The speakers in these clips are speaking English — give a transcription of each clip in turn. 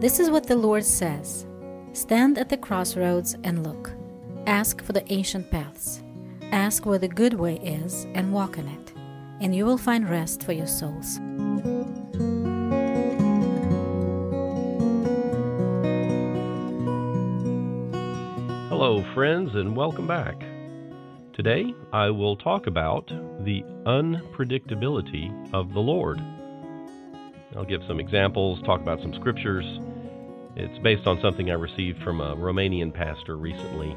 This is what the Lord says. Stand at the crossroads and look. Ask for the ancient paths. Ask where the good way is and walk in it, and you will find rest for your souls. Hello, friends, and welcome back. Today, I will talk about the unpredictability of the Lord. I'll give some examples, talk about some scriptures. It's based on something I received from a Romanian pastor recently.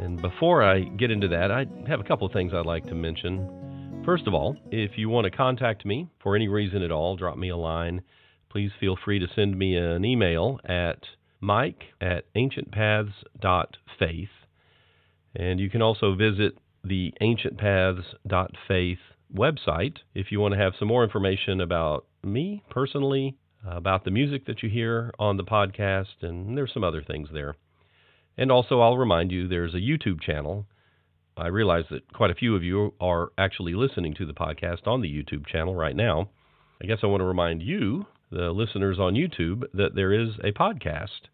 And before I get into that, I have a couple of things I'd like to mention. First of all, if you want to contact me for any reason at all, drop me a line. Please feel free to send me an email at mike@ancientpaths.faith. And you can also visit the ancientpaths.faith website if you want to have some more information about me personally, about the music that you hear on the podcast, and there's some other things there. And also, I'll remind you, there's a YouTube channel. I realize that quite a few of you are actually listening to the podcast on the YouTube channel right now. I guess I want to remind you, the listeners on YouTube, that there is a podcast.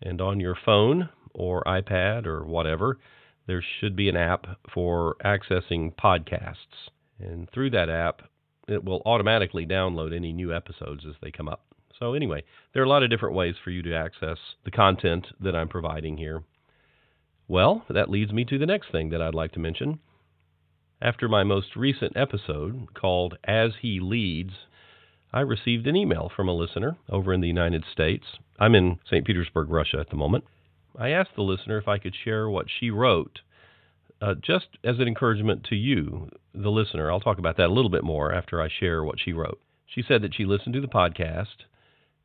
And on your phone or iPad or whatever, there should be an app for accessing podcasts. And through that app, it will automatically download any new episodes as they come up. So anyway, there are a lot of different ways for you to access the content that I'm providing here. Well, that leads me to the next thing that I'd like to mention. After my most recent episode called As He Leads, I received an email from a listener over in the United States. I'm in St. Petersburg, Russia at the moment. I asked the listener if I could share what she wrote, just as an encouragement to you, the listener. I'll talk about that a little bit more after I share what she wrote. She said that she listened to the podcast,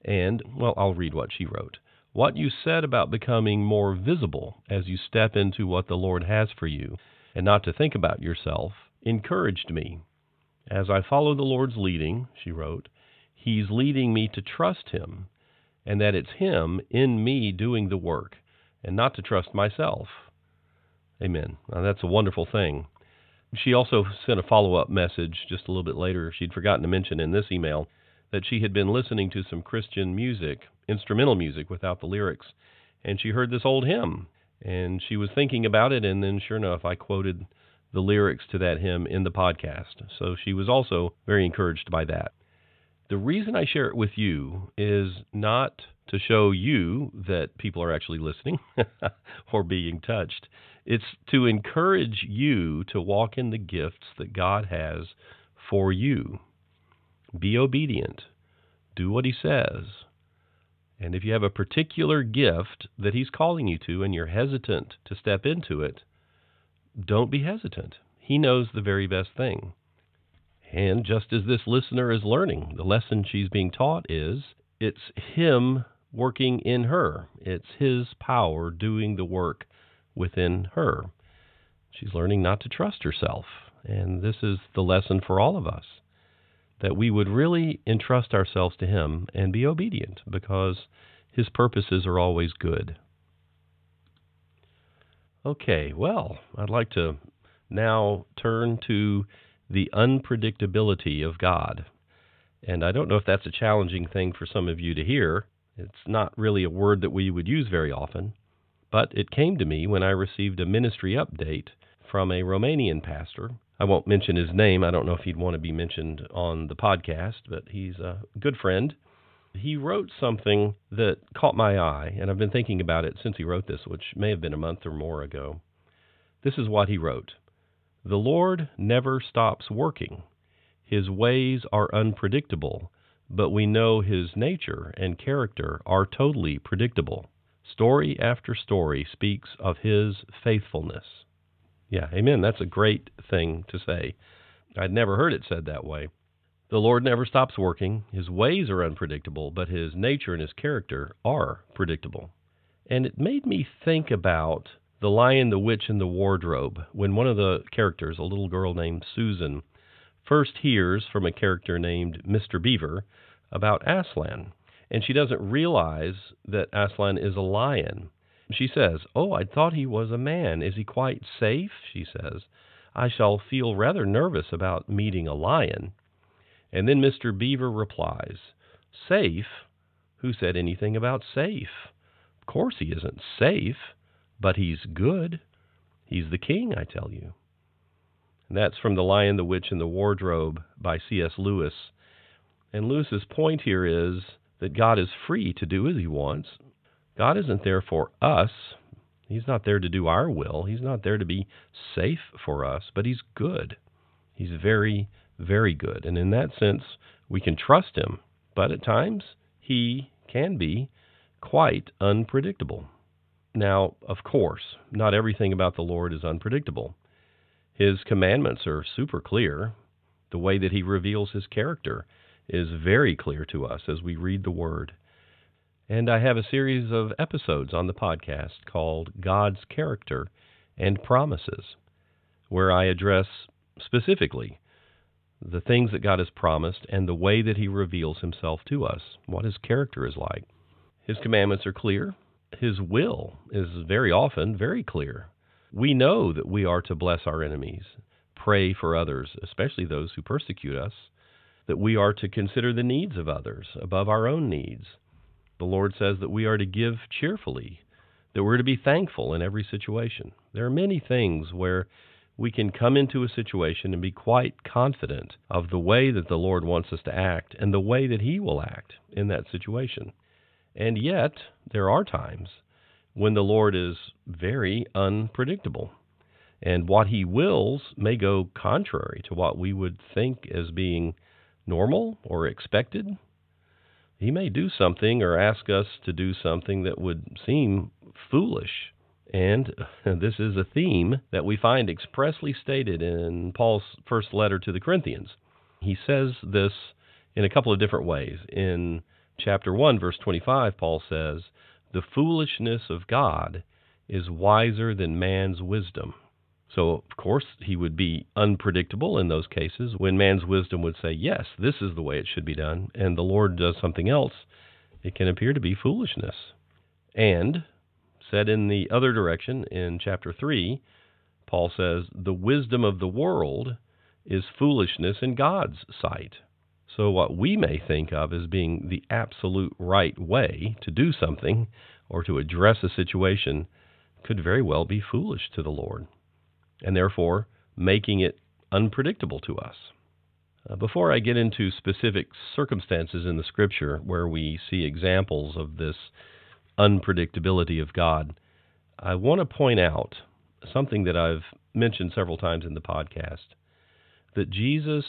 and, well, I'll read what she wrote. What you said about becoming more visible as you step into what the Lord has for you and not to think about yourself encouraged me. As I follow the Lord's leading, she wrote, He's leading me to trust Him and that it's Him in me doing the work and not to trust myself. Amen. Now, that's a wonderful thing. She also sent a follow-up message just a little bit later. She'd forgotten to mention in this email that she had been listening to some Christian music, instrumental music without the lyrics, and she heard this old hymn, and she was thinking about it, and then sure enough, I quoted the lyrics to that hymn in the podcast. So she was also very encouraged by that. The reason I share it with you is not to show you that people are actually listening or being touched. It's to encourage you to walk in the gifts that God has for you. Be obedient. Do what He says. And if you have a particular gift that He's calling you to and you're hesitant to step into it, don't be hesitant. He knows the very best thing. And just as this listener is learning, the lesson she's being taught is, it's Him working in her. It's His power doing the work within her. She's learning not to trust herself. And this is the lesson for all of us, that we would really entrust ourselves to Him and be obedient because His purposes are always good. Okay, well, I'd like to now turn to the unpredictability of God. And I don't know if that's a challenging thing for some of you to hear. It's not really a word that we would use very often, but it came to me when I received a ministry update from a Romanian pastor. I won't mention his name. I don't know if he'd want to be mentioned on the podcast, but he's a good friend. He wrote something that caught my eye, and I've been thinking about it since he wrote this, which may have been a month or more ago. This is what he wrote. The Lord never stops working. His ways are unpredictable, but we know His nature and character are totally predictable. Story after story speaks of His faithfulness. Yeah, amen. That's a great thing to say. I'd never heard it said that way. The Lord never stops working. His ways are unpredictable, but His nature and His character are predictable. And it made me think about The Lion, the Witch, and the Wardrobe, when one of the characters, a little girl named Susan, first hears from a character named Mr. Beaver about Aslan. And she doesn't realize that Aslan is a lion. She says, "Oh, I thought he was a man. Is he quite safe?" she says. "I shall feel rather nervous about meeting a lion." And then Mr. Beaver replies, "Safe? who said anything about safe. Of course he isn't safe, but he's good. He's the king, I tell you. And that's from The Lion, the Witch, and the Wardrobe by C.S. Lewis. And Lewis's point here is that God is free to do as he wants. God isn't there for us. He's not there to do our will. He's not there to be safe for us, but he's good. He's very, very good. And in that sense, we can trust him. But at times, he can be quite unpredictable. Now, of course, not everything about the Lord is unpredictable. His commandments are super clear. The way that he reveals his character is very clear to us as we read the Word. And I have a series of episodes on the podcast called God's Character and Promises, where I address specifically the things that God has promised and the way that he reveals himself to us, what his character is like. His commandments are clear. His will is very often very clear. We know that we are to bless our enemies, pray for others, especially those who persecute us, that we are to consider the needs of others above our own needs. The Lord says that we are to give cheerfully, that we're to be thankful in every situation. There are many things where we can come into a situation and be quite confident of the way that the Lord wants us to act and the way that he will act in that situation. And yet, there are times when the Lord is very unpredictable, and what he wills may go contrary to what we would think as being normal or expected. He may do something or ask us to do something that would seem foolish. And this is a theme that we find expressly stated in Paul's first letter to the Corinthians. He says this in a couple of different ways. In chapter 1, verse 25, Paul says, "The foolishness of God is wiser than man's wisdom." So, of course, he would be unpredictable in those cases when man's wisdom would say, yes, this is the way it should be done, and the Lord does something else. It can appear to be foolishness. And, said in the other direction, in chapter 3, Paul says, "The wisdom of the world is foolishness in God's sight." So what we may think of as being the absolute right way to do something or to address a situation could very well be foolish to the Lord, and therefore making it unpredictable to us. Before I get into specific circumstances in the Scripture where we see examples of this unpredictability of God, I want to point out something that I've mentioned several times in the podcast, that Jesus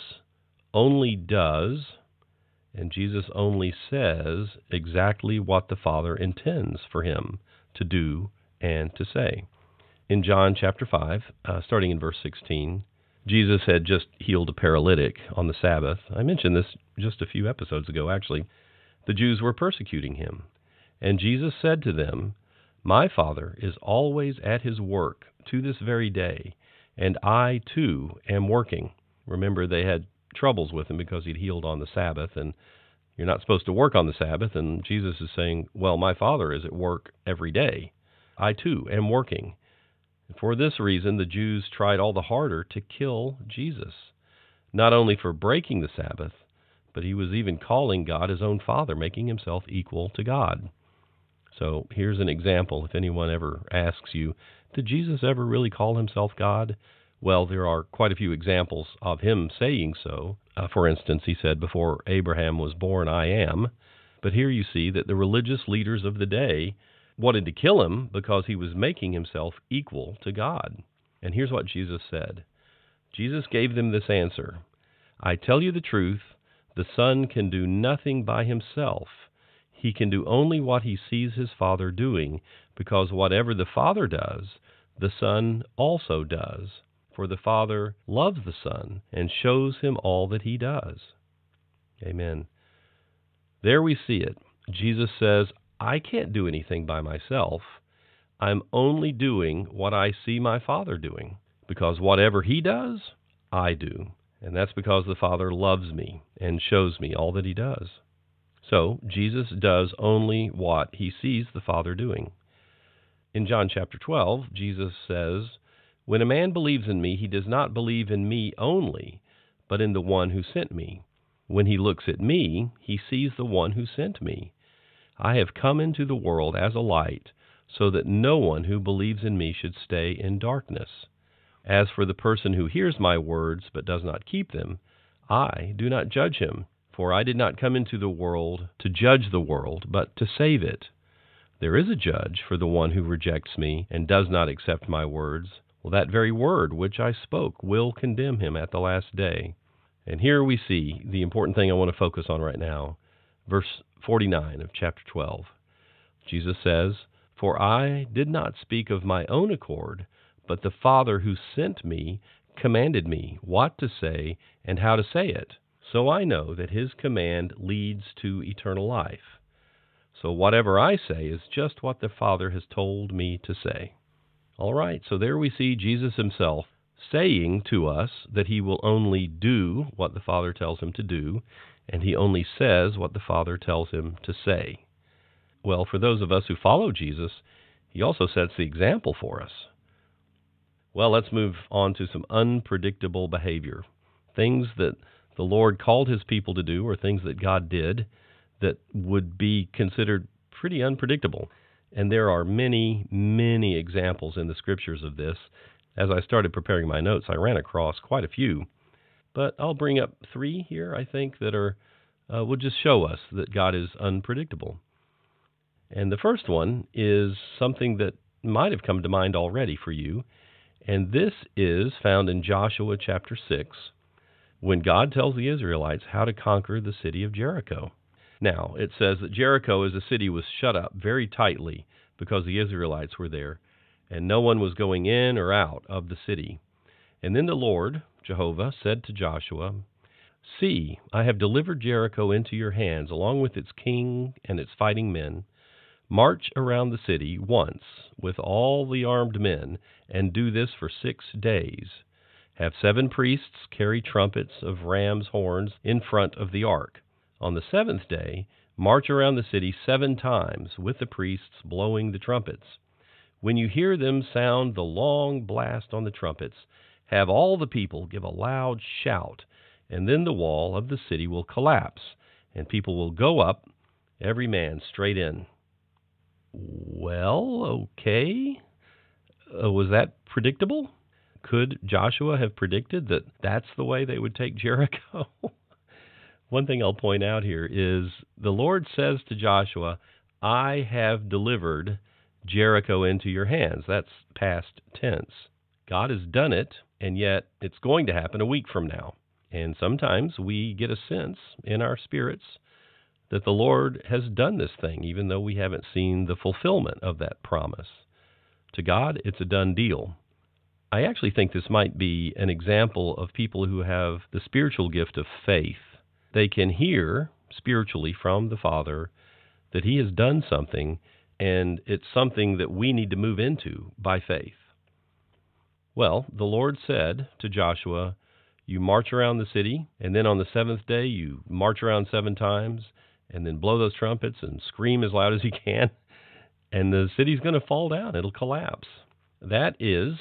only does and Jesus only says exactly what the Father intends for him to do and to say. In John chapter 5, starting in verse 16, Jesus had just healed a paralytic on the Sabbath. I mentioned this just a few episodes ago, actually. The Jews were persecuting him, and Jesus said to them, "My Father is always at his work to this very day, and I too am working." Remember, they had troubles with him because he'd healed on the Sabbath, and you're not supposed to work on the Sabbath, and Jesus is saying, well, my Father is at work every day. I too am working. For this reason, the Jews tried all the harder to kill Jesus, not only for breaking the Sabbath, but he was even calling God his own Father, making himself equal to God. So here's an example. If anyone ever asks you, did Jesus ever really call himself God? Well, there are quite a few examples of him saying so. For instance, he said, "Before Abraham was born, I am." But here you see that the religious leaders of the day wanted to kill him because he was making himself equal to God. And here's what Jesus said. Jesus gave them this answer, "I tell you the truth, the Son can do nothing by himself. He can do only what he sees his Father doing, because whatever the Father does, the Son also does. For the Father loves the Son and shows him all that he does." Amen. There we see it. Jesus says, I can't do anything by myself. I'm only doing what I see my Father doing, because whatever he does, I do. And that's because the Father loves me and shows me all that he does. So Jesus does only what he sees the Father doing. In John chapter 12, Jesus says, "When a man believes in me, he does not believe in me only, but in the one who sent me. When he looks at me, he sees the one who sent me. I have come into the world as a light, so that no one who believes in me should stay in darkness. As for the person who hears my words but does not keep them, I do not judge him, for I did not come into the world to judge the world, but to save it. There is a judge for the one who rejects me and does not accept my words. Well, that very word which I spoke will condemn him at the last day. And here we see the important thing I want to focus on right now. Verse 49 of chapter 12. Jesus says, "For I did not speak of my own accord, but the Father who sent me commanded me what to say and how to say it. So I know that his command leads to eternal life. So whatever I say is just what the Father has told me to say." All right, so there we see Jesus himself saying to us that he will only do what the Father tells him to do, and he only says what the Father tells him to say. Well, for those of us who follow Jesus, he also sets the example for us. Well, let's move on to some unpredictable behavior, things that the Lord called his people to do or things that God did that would be considered pretty unpredictable. And there are many, many examples in the Scriptures of this. As I started preparing my notes, I ran across quite a few. But I'll bring up three here, I think, that are will just show us that God is unpredictable. And the first one is something that might have come to mind already for you, and this is found in Joshua chapter 6, when God tells the Israelites how to conquer the city of Jericho. Now, it says that Jericho as a city was shut up very tightly because the Israelites were there, and no one was going in or out of the city. And then the Lord, Jehovah, said to Joshua, "See, I have delivered Jericho into your hands, along with its king and its fighting men. March around the city once with all the armed men, and do this for 6 days. Have 7 priests carry trumpets of ram's horns in front of the ark. On the 7th day, march around the city 7 times with the priests blowing the trumpets. When you hear them sound the long blast on the trumpets, have all the people give a loud shout, and then the wall of the city will collapse, and people will go up, every man straight in." Well, okay. Was that predictable? Could Joshua have predicted that that's the way they would take Jericho? One thing I'll point out here is the Lord says to Joshua, "I have delivered Jericho into your hands." That's past tense. God has done it, and yet it's going to happen a week from now. And sometimes we get a sense in our spirits that the Lord has done this thing, even though we haven't seen the fulfillment of that promise. To God, it's a done deal. I actually think this might be an example of people who have the spiritual gift of faith. They can hear spiritually from the Father that he has done something, and it's something that we need to move into by faith. Well, the Lord said to Joshua, "You march around the city, and then on the 7th day you march around 7 times, and then blow those trumpets and scream as loud as you can, and the city's going to fall down. It'll collapse." That is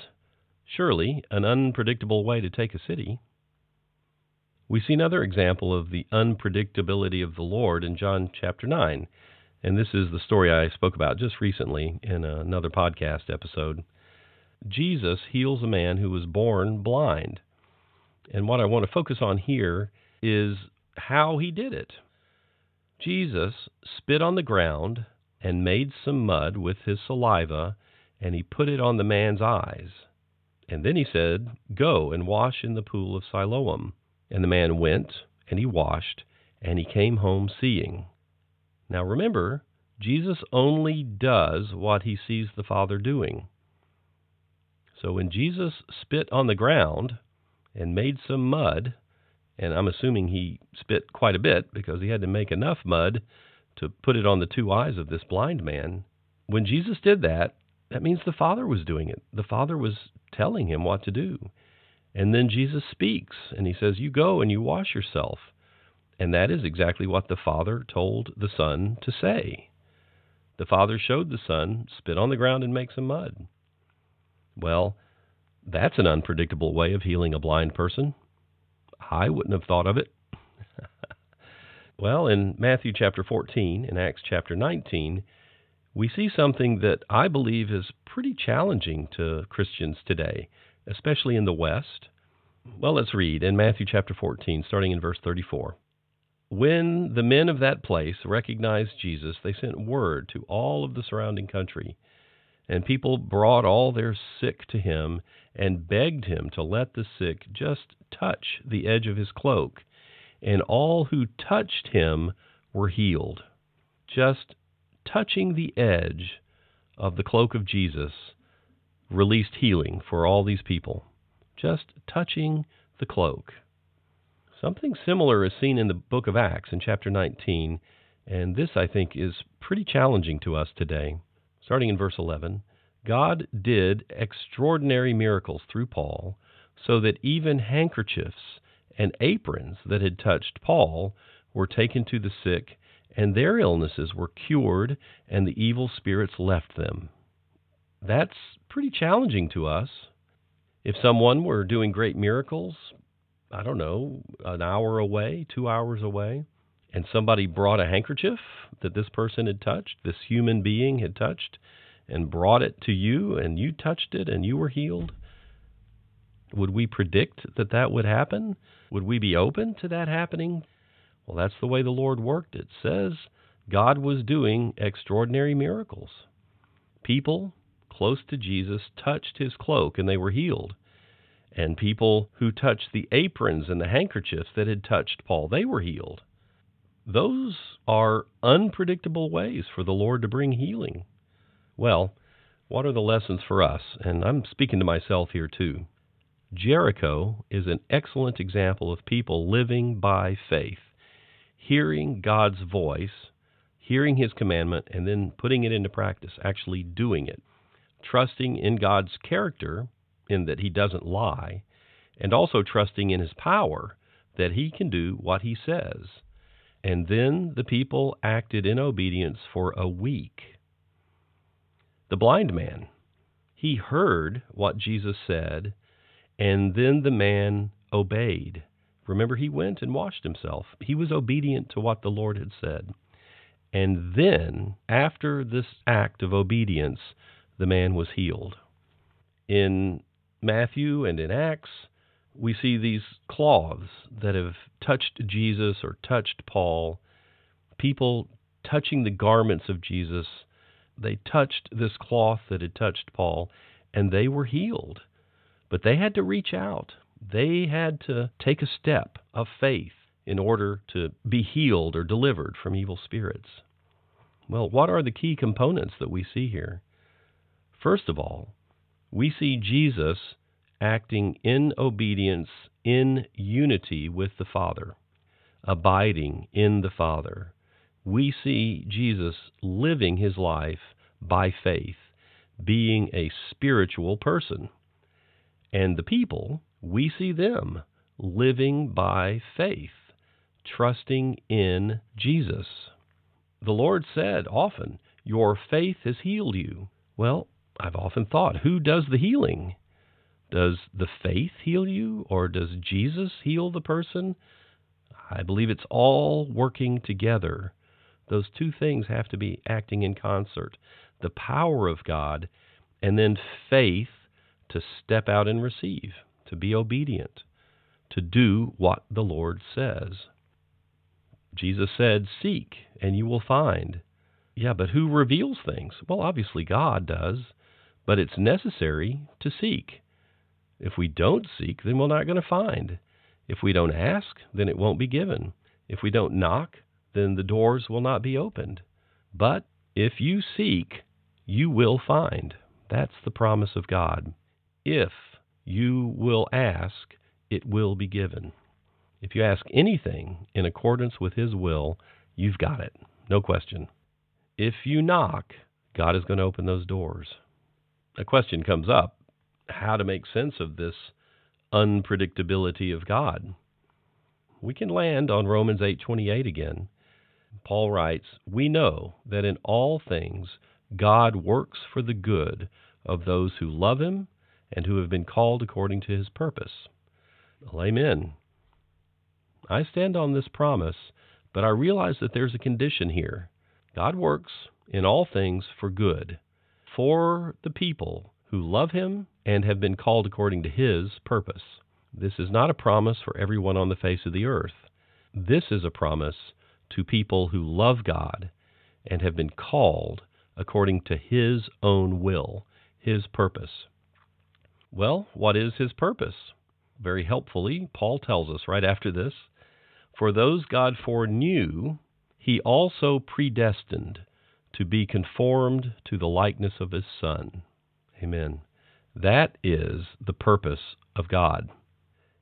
surely an unpredictable way to take a city. We see another example of the unpredictability of the Lord in John chapter 9, and this is the story I spoke about just recently in another podcast episode. Jesus heals a man who was born blind, and what I want to focus on here is how he did it. Jesus spit on the ground and made some mud with his saliva, and he put it on the man's eyes. And then he said, "Go and wash in the pool of Siloam." And the man went, and he washed, and he came home seeing. Now remember, Jesus only does what he sees the Father doing. So when Jesus spit on the ground and made some mud, and I'm assuming he spit quite a bit because he had to make enough mud to put it on the 2 eyes of this blind man. When Jesus did that, that means the Father was doing it. The Father was telling him what to do. And then Jesus speaks, and he says, "You go and you wash yourself." And that is exactly what the Father told the Son to say. The Father showed the Son, "Spit on the ground and make some mud." Well, that's an unpredictable way of healing a blind person. I wouldn't have thought of it. Well, in Matthew chapter 14 and Acts chapter 19, we see something that I believe is pretty challenging to Christians today, especially in the West. Well, let's read in Matthew chapter 14, starting in verse 34. When the men of that place recognized Jesus, they sent word to all of the surrounding country, and people brought all their sick to him and begged him to let the sick just touch the edge of his cloak, and all who touched him were healed. Just touching the edge of the cloak of Jesus released healing for all these people. Just touching the cloak. Something similar is seen in the book of Acts in chapter 19, and this, I think, is pretty challenging to us today. Starting in verse 11, God did extraordinary miracles through Paul, so that even handkerchiefs and aprons that had touched Paul were taken to the sick, and their illnesses were cured, and the evil spirits left them. That's pretty challenging to us. If someone were doing great miracles, I don't know, an hour away, 2 hours away, and somebody brought a handkerchief that this person had touched, this human being had touched, and brought it to you, and you touched it, and you were healed, would we predict that that would happen? Would we be open to that happening? Well, that's the way the Lord worked. It says God was doing extraordinary miracles. People close to Jesus touched his cloak, and they were healed. And people who touched the aprons and the handkerchiefs that had touched Paul, they were healed. Those are unpredictable ways for the Lord to bring healing. Well, what are the lessons for us? And I'm speaking to myself here too. Jericho is an excellent example of people living by faith, hearing God's voice, hearing his commandment, and then putting it into practice, actually doing it, trusting in God's character, in that he doesn't lie, and also trusting in his power that he can do what he says. And then the people acted in obedience for a week. The blind man, he heard what Jesus said, and then the man obeyed. Remember, he went and washed himself. He was obedient to what the Lord had said. And then, after this act of obedience, the man was healed. In Matthew and in Acts, we see these cloths that have touched Jesus or touched Paul, people touching the garments of Jesus. They touched this cloth that had touched Paul, and they were healed. But they had to reach out. They had to take a step of faith in order to be healed or delivered from evil spirits. Well, what are the key components that we see here? First of all, we see Jesus acting in obedience, in unity with the Father, abiding in the Father. We see Jesus living his life by faith, being a spiritual person. And the people, we see them living by faith, trusting in Jesus. The Lord said often, "Your faith has healed you." Well, I've often thought, who does the healing? Does the faith heal you, or does Jesus heal the person? I believe it's all working together. Those two things have to be acting in concert. The power of God, and then faith to step out and receive, to be obedient, to do what the Lord says. Jesus said, "Seek, and you will find." Yeah, but who reveals things? Well, obviously God does. But it's necessary to seek. If we don't seek, then we're not going to find. If we don't ask, then it won't be given. If we don't knock, then the doors will not be opened. But if you seek, you will find. That's the promise of God. If you will ask, it will be given. If you ask anything in accordance with his will, you've got it. No question. If you knock, God is going to open those doors. A question comes up, how to make sense of this unpredictability of God. We can land on Romans 8:28 again. Paul writes, "We know that in all things God works for the good of those who love him and who have been called according to his purpose." Well, amen. I stand on this promise But I realize that there's a condition here. God works in all things for good, for the people who love him and have been called according to his purpose. This is not a promise for everyone on the face of the earth. This is a promise to people who love God and have been called according to his own will, his purpose. Well, what is his purpose? Very helpfully, Paul tells us right after this, for those God foreknew, he also predestined to be conformed to the likeness of his Son. Amen. That is the purpose of God.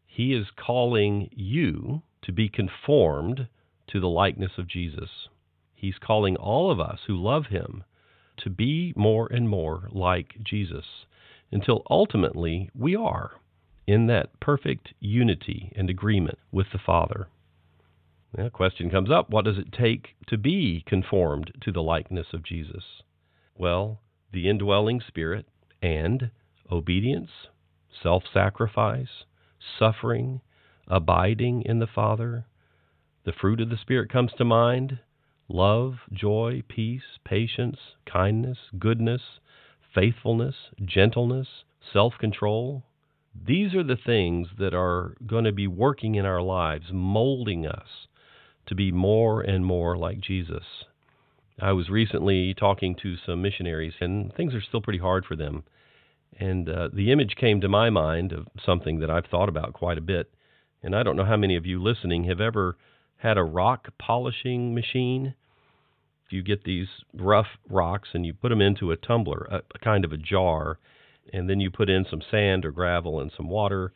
He is calling you to be conformed to the likeness of Jesus. He's calling all of us who love him to be more and more like Jesus, until ultimately we are in that perfect unity and agreement with the Father. Now, the question comes up, what does it take to be conformed to the likeness of Jesus? Well, the indwelling Spirit and obedience, self-sacrifice, suffering, abiding in the Father. The fruit of the Spirit comes to mind: love, joy, peace, patience, kindness, goodness, faithfulness, gentleness, self-control. These are the things that are going to be working in our lives, molding us to be more and more like Jesus. I was recently talking to some missionaries, and things are still pretty hard for them. And the image came to my mind of something that I've thought about quite a bit. And I don't know how many of you listening have ever had a rock polishing machine. You get these rough rocks and you put them into a tumbler, a kind of a jar, and then you put in some sand or gravel and some water,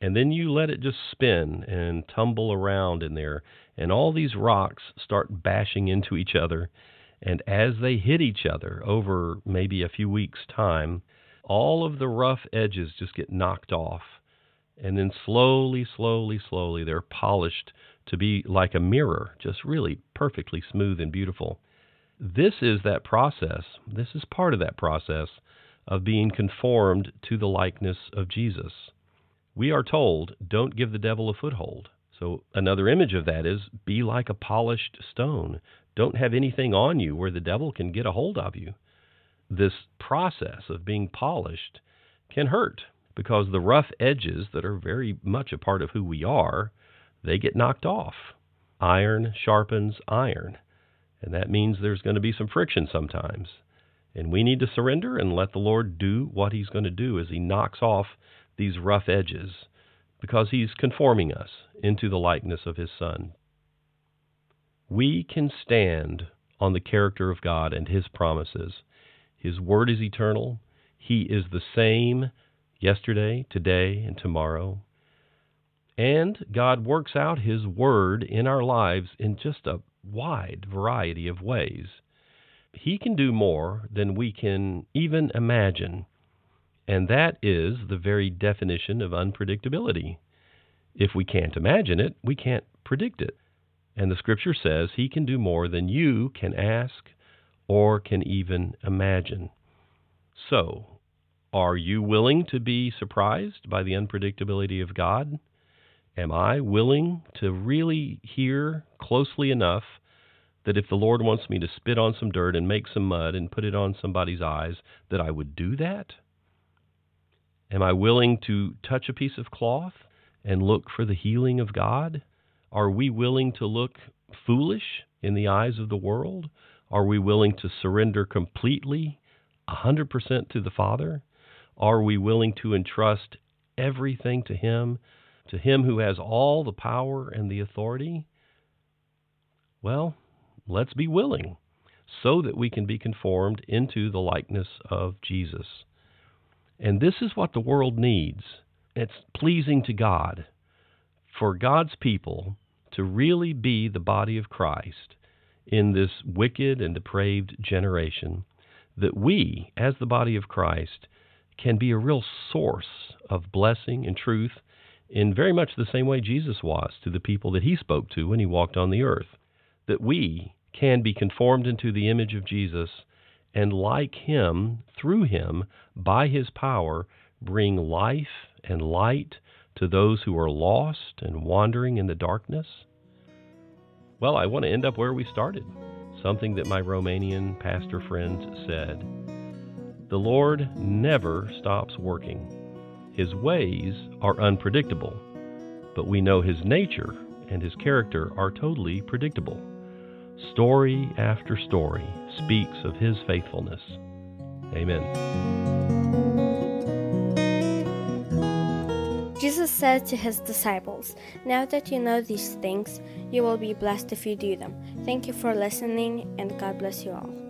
and then you let it just spin and tumble around in there. And all these rocks start bashing into each other. And as they hit each other over maybe a few weeks' time, all of the rough edges just get knocked off, and then slowly, they're polished to be like a mirror, just really perfectly smooth and beautiful. This is that process. This is part of that process of being conformed to the likeness of Jesus. We are told, don't give the devil a foothold. So another image of that is, be like a polished stone. Don't have anything on you where the devil can get a hold of you. This process of being polished can hurt because the rough edges that are very much a part of who we are, they get knocked off. Iron sharpens iron, and that means there's going to be some friction sometimes. And we need to surrender and let the Lord do what he's going to do as he knocks off these rough edges, because he's conforming us into the likeness of his Son. We can stand on the character of God and his promises. His word is eternal. He is the same yesterday, today, and tomorrow. And God works out his word in our lives in just a wide variety of ways. He can do more than we can even imagine. And that is the very definition of unpredictability. If we can't imagine it, we can't predict it. And the scripture says he can do more than you can ask or can even imagine. So, are you willing to be surprised by the unpredictability of God? Am I willing to really hear closely enough that if the Lord wants me to spit on some dirt and make some mud and put it on somebody's eyes, that I would do that? Am I willing to touch a piece of cloth and look for the healing of God? Are we willing to look foolish in the eyes of the world? Are we willing to surrender completely, 100% to the Father? Are we willing to entrust everything to Him who has all the power and the authority? Well, let's be willing so that we can be conformed into the likeness of Jesus. And this is what the world needs. It's pleasing to God for God's people to really be the body of Christ in this wicked and depraved generation, that we, as the body of Christ, can be a real source of blessing and truth in very much the same way Jesus was to the people that he spoke to when he walked on the earth, that we can be conformed into the image of Jesus and, like him, through him, by his power, bring life and light to those who are lost and wandering in the darkness. Well, I want to end up where we started. Something that my Romanian pastor friends said. The Lord never stops working. His ways are unpredictable, but we know His nature and His character are totally predictable. Story after story speaks of His faithfulness. Amen. Jesus said to His disciples, "Now that you know these things, you will be blessed if you do them." Thank you for listening, and God bless you all.